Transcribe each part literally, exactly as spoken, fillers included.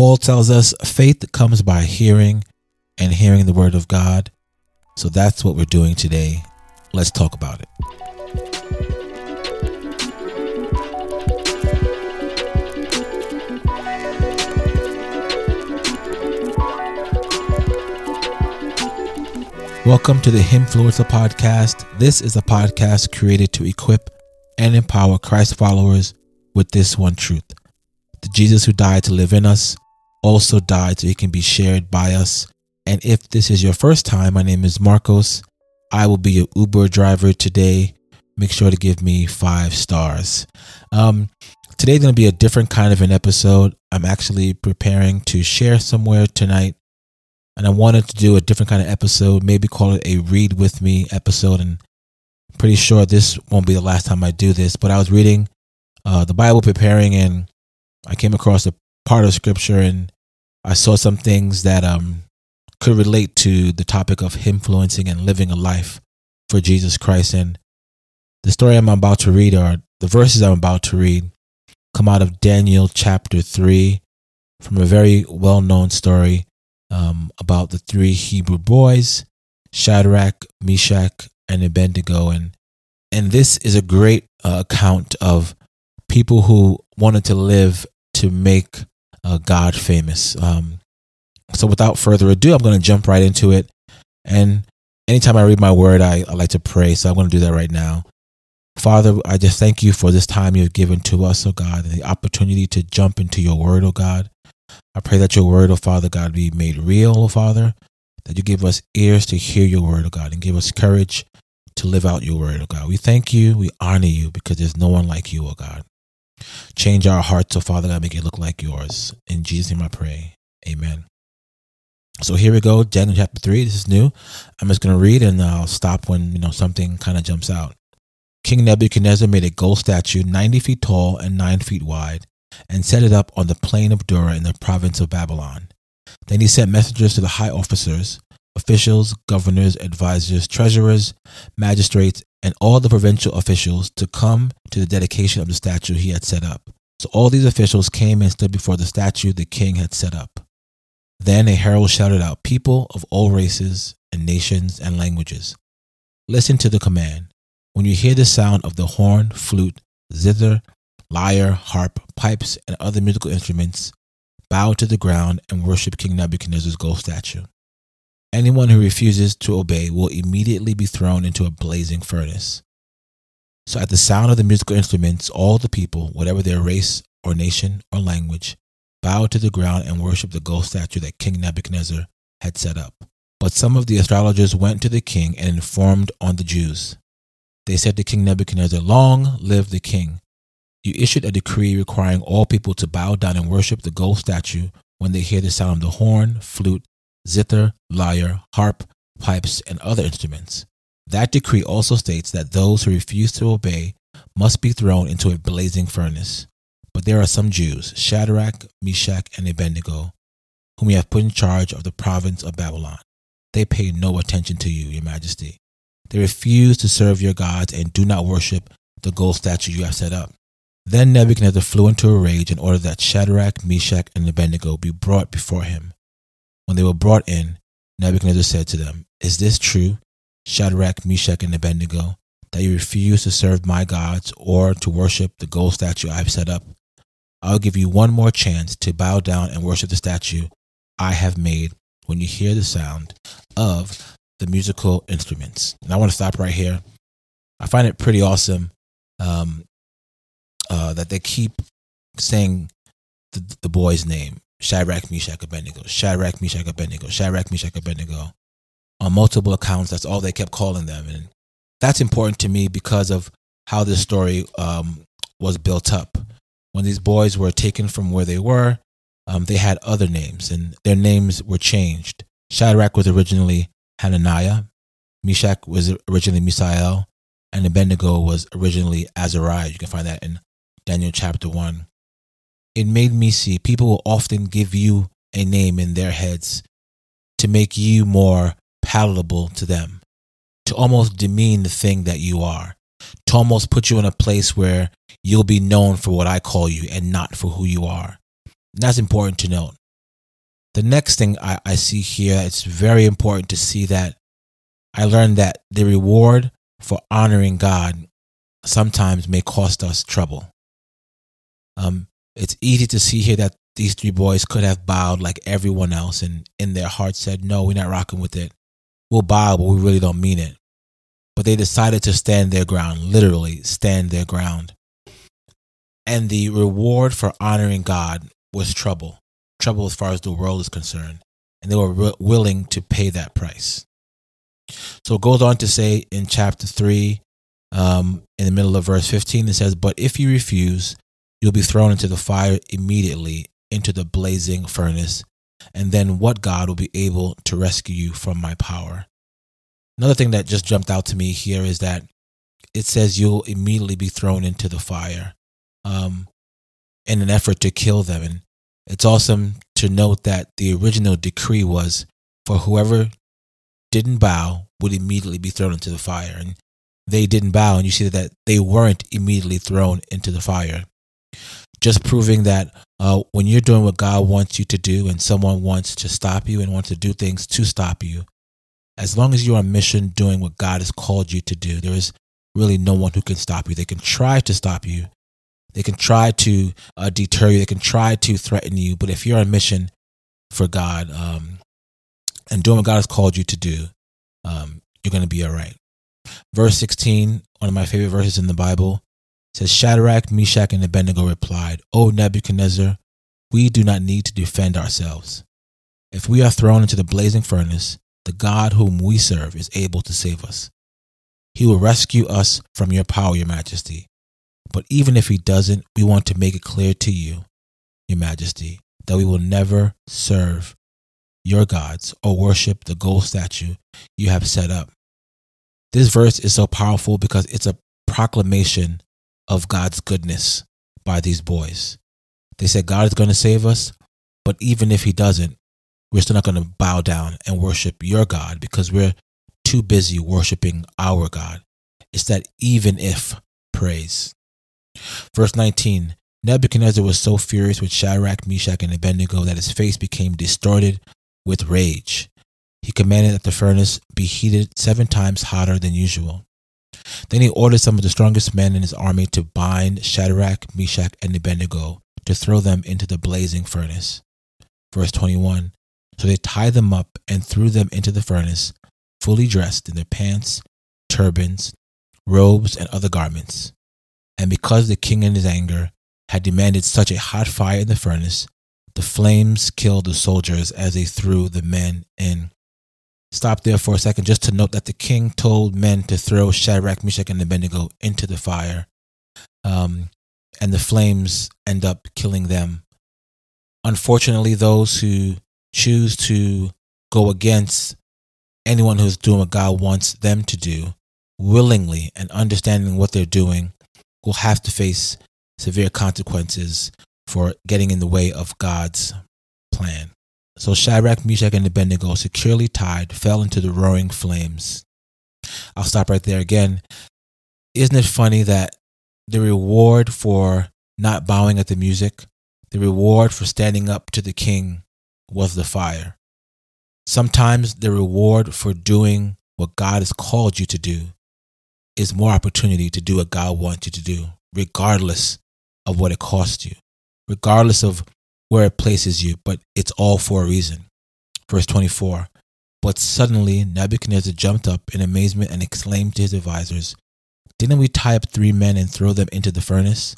Paul tells us faith comes by hearing and hearing the word of God. So that's what we're doing today. Let's talk about it. Welcome to the Himfluencer Podcast. This is a podcast created to equip and empower Christ followers with this one truth. The Jesus who died to live in us also died so he can be shared by us. And if this is your first time, my name is Marcos. I will be your Uber driver today. Make sure to give me five stars. Um, today's going to be a different kind of an episode. I'm actually preparing to share somewhere tonight. And I wanted to do a different kind of episode, maybe call it a read with me episode. And I'm pretty sure this won't be the last time I do this, but I was reading uh, the Bible preparing, and I came across a part of scripture, and I saw some things that um, could relate to the topic of influencing and living a life for Jesus Christ. And the story I'm about to read, or the verses I'm about to read, come out of Daniel chapter three, from a very well-known story. Um, about the three Hebrew boys, Shadrach, Meshach, and Abednego. And and this is a great uh, account of people who wanted to live to make uh, God famous. Um, so without further ado, I'm going to jump right into it. And anytime I read my word, I, I like to pray. So I'm going to do that right now. Father, I just thank you for this time you've given to us, oh God, and the opportunity to jump into your word, oh God. I pray that your word, oh Father God, be made real, oh Father, that you give us ears to hear your word, oh God, and give us courage to live out your word, oh God. We thank you, we honor you, because there's no one like you, oh God. Change our hearts, oh Father God, make it look like yours. In Jesus' name I pray, amen. So here we go, Daniel chapter three, this is new. I'm just going to read and I'll stop when, you know, something kind of jumps out. King Nebuchadnezzar made a gold statue ninety feet tall and nine feet wide, and set it up on the plain of Dura in the province of Babylon. Then he sent messengers to the high officers, officials, governors, advisors, treasurers, magistrates, and all the provincial officials to come to the dedication of the statue he had set up. So all these officials came and stood before the statue the king had set up. Then a herald shouted out, "People of all races and nations and languages, listen to the command. When you hear the sound of the horn, flute, zither, lyre, harp, pipes, and other musical instruments, bow to the ground and worship King Nebuchadnezzar's gold statue. Anyone who refuses to obey will immediately be thrown into a blazing furnace." So at the sound of the musical instruments, all the people, whatever their race or nation or language, bowed to the ground and worshiped the gold statue that King Nebuchadnezzar had set up. But some of the astrologers went to the king and informed on the Jews. They said to King Nebuchadnezzar, "Long live the king. You issued a decree requiring all people to bow down and worship the gold statue when they hear the sound of the horn, flute, zither, lyre, harp, pipes, and other instruments. That decree also states that those who refuse to obey must be thrown into a blazing furnace. But there are some Jews, Shadrach, Meshach, and Abednego, whom you have put in charge of the province of Babylon. They pay no attention to you, your majesty. They refuse to serve your gods and do not worship the gold statue you have set up." Then Nebuchadnezzar flew into a rage and ordered that Shadrach, Meshach, and Abednego be brought before him. When they were brought in, Nebuchadnezzar said to them, "Is this true, Shadrach, Meshach, and Abednego, that you refuse to serve my gods or to worship the gold statue I have set up? I will give you one more chance to bow down and worship the statue I have made when you hear the sound of the musical instruments." And I want to stop right here. I find it pretty awesome. Um, Uh, that they keep saying the, the boy's name, Shadrach, Meshach, Abednego, Shadrach, Meshach, Abednego, Shadrach, Meshach, Abednego. On multiple accounts, that's all they kept calling them. And that's important to me because of how this story um, was built up. When these boys were taken from where they were, um, they had other names, and their names were changed. Shadrach was originally Hananiah, Meshach was originally Misael, and Abednego was originally Azariah. You can find that in Daniel chapter one. It made me see people will often give you a name in their heads to make you more palatable to them, to almost demean the thing that you are, to almost put you in a place where you'll be known for what I call you and not for who you are. And that's important to note. The next thing I, I see here, it's very important to see that I learned that the reward for honoring God sometimes may cost us trouble. Um, it's easy to see here that these three boys could have bowed like everyone else and in their heart said, no, we're not rocking with it. We'll bow, but we really don't mean it. But they decided to stand their ground, literally stand their ground. And the reward for honoring God was trouble, trouble as far as the world is concerned. And they were re- willing to pay that price. So it goes on to say in chapter three, um, in the middle of verse fifteen, it says, but if you refuse, you'll be thrown into the fire immediately, into the blazing furnace. And then what God will be able to rescue you from my power? Another thing that just jumped out to me here is that it says you'll immediately be thrown into the fire um, in an effort to kill them. And it's awesome to note that the original decree was for whoever didn't bow would immediately be thrown into the fire. And they didn't bow, and you see that they weren't immediately thrown into the fire. Just proving that uh, when you're doing what God wants you to do and someone wants to stop you and wants to do things to stop you, as long as you're on mission doing what God has called you to do, there is really no one who can stop you. They can try to stop you. They can try to uh, deter you. They can try to threaten you. But if you're on mission for God um, and doing what God has called you to do, um, you're going to be all right. Verse sixteen, one of my favorite verses in the Bible, it says, Shadrach, Meshach, and Abednego replied, O Nebuchadnezzar, we do not need to defend ourselves. If we are thrown into the blazing furnace, the God whom we serve is able to save us. He will rescue us from your power, your majesty. But even if he doesn't, we want to make it clear to you, your majesty, that we will never serve your gods or worship the gold statue you have set up. This verse is so powerful because it's a proclamation of God's goodness by these boys. They said, God is going to save us, but even if he doesn't, we're still not going to bow down and worship your God because we're too busy worshiping our God. It's that even if praise. Verse nineteen, Nebuchadnezzar was so furious with Shadrach, Meshach, and Abednego that his face became distorted with rage. He commanded that the furnace be heated seven times hotter than usual. Then he ordered some of the strongest men in his army to bind Shadrach, Meshach, and Abednego, to throw them into the blazing furnace. Verse twenty-one, so they tied them up and threw them into the furnace, fully dressed in their pants, turbans, robes, and other garments. And because the king in his anger had demanded such a hot fire in the furnace, the flames killed the soldiers as they threw the men in. Stop there for a second just to note that the king told men to throw Shadrach, Meshach, and Abednego into the fire, um, and the flames end up killing them. Unfortunately, those who choose to go against anyone who's doing what God wants them to do, willingly and understanding what they're doing, will have to face severe consequences for getting in the way of God's plan. So Shadrach, Meshach, and Abednego, securely tied, fell into the roaring flames. I'll stop right there again. Isn't it funny that the reward for not bowing at the music, the reward for standing up to the king, was the fire? Sometimes the reward for doing what God has called you to do is more opportunity to do what God wants you to do, regardless of what it costs you, regardless of where it places you, but it's all for a reason. Verse twenty-four, but suddenly Nebuchadnezzar jumped up in amazement and exclaimed to his advisors, didn't we tie up three men and throw them into the furnace?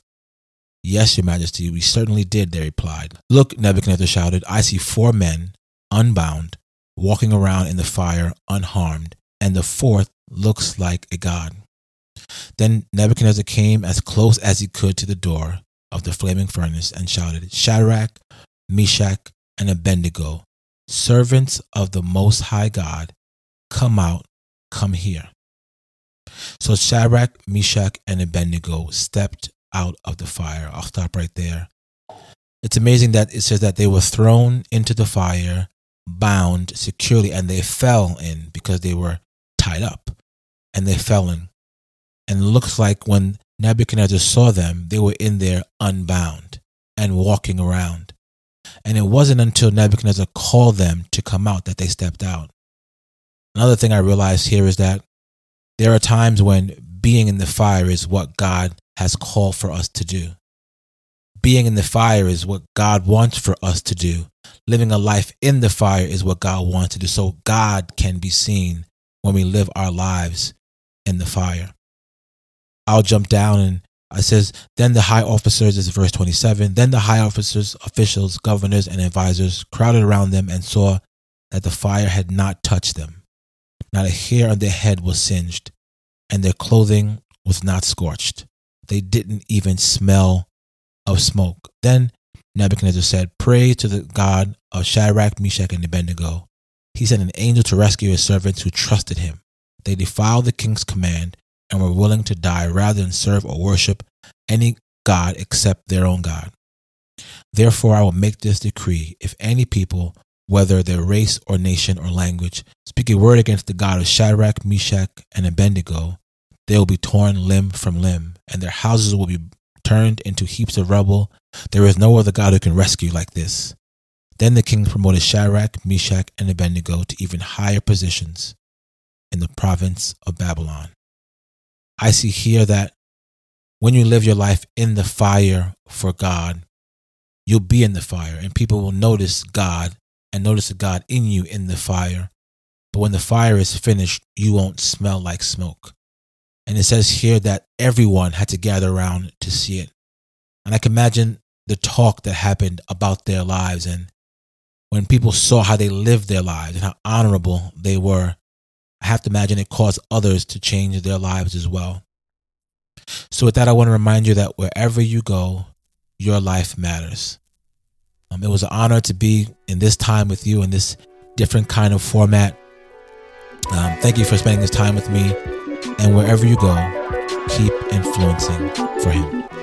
Yes, your majesty, we certainly did, they replied. Look, Nebuchadnezzar shouted, I see four men, unbound, walking around in the fire, unharmed, and the fourth looks like a god. Then Nebuchadnezzar came as close as he could to the door of the flaming furnace and shouted, Shadrach, Meshach, and Abednego, servants of the Most High God, come out, come here. So Shadrach, Meshach, and Abednego stepped out of the fire. I'll stop right there. It's amazing that it says that they were thrown into the fire, bound securely, and they fell in because they were tied up, and they fell in. And it looks like when Nebuchadnezzar saw them, they were in there unbound and walking around. And it wasn't until Nebuchadnezzar called them to come out that they stepped out. Another thing I realized here is that there are times when being in the fire is what God has called for us to do. Being in the fire is what God wants for us to do. Living a life in the fire is what God wants to do. So God can be seen when we live our lives in the fire. I'll jump down and it says, then the high officers, this is verse twenty-seven, then the high officers, officials, governors, and advisors crowded around them and saw that the fire had not touched them. Not a hair on their head was singed, and their clothing was not scorched. They didn't even smell of smoke. Then Nebuchadnezzar said, pray to the God of Shadrach, Meshach, and Abednego. He sent an angel to rescue his servants who trusted him. They defiled the king's command and were willing to die rather than serve or worship any god except their own God. Therefore, I will make this decree. If any people, whether their race or nation or language, speak a word against the God of Shadrach, Meshach, and Abednego, they will be torn limb from limb, and their houses will be turned into heaps of rubble. There is no other God who can rescue like this. Then the king promoted Shadrach, Meshach, and Abednego to even higher positions in the province of Babylon. I see here that when you live your life in the fire for God, you'll be in the fire and people will notice God and notice the God in you in the fire. But when the fire is finished, you won't smell like smoke. And it says here that everyone had to gather around to see it. And I can imagine the talk that happened about their lives. And when people saw how they lived their lives and how honorable they were, I have to imagine it caused others to change their lives as well. So with that, I want to remind you that wherever you go, your life matters. Um, it was an honor to be in this time with you in this different kind of format. Um, thank you for spending this time with me. And wherever you go, keep influencing for Him.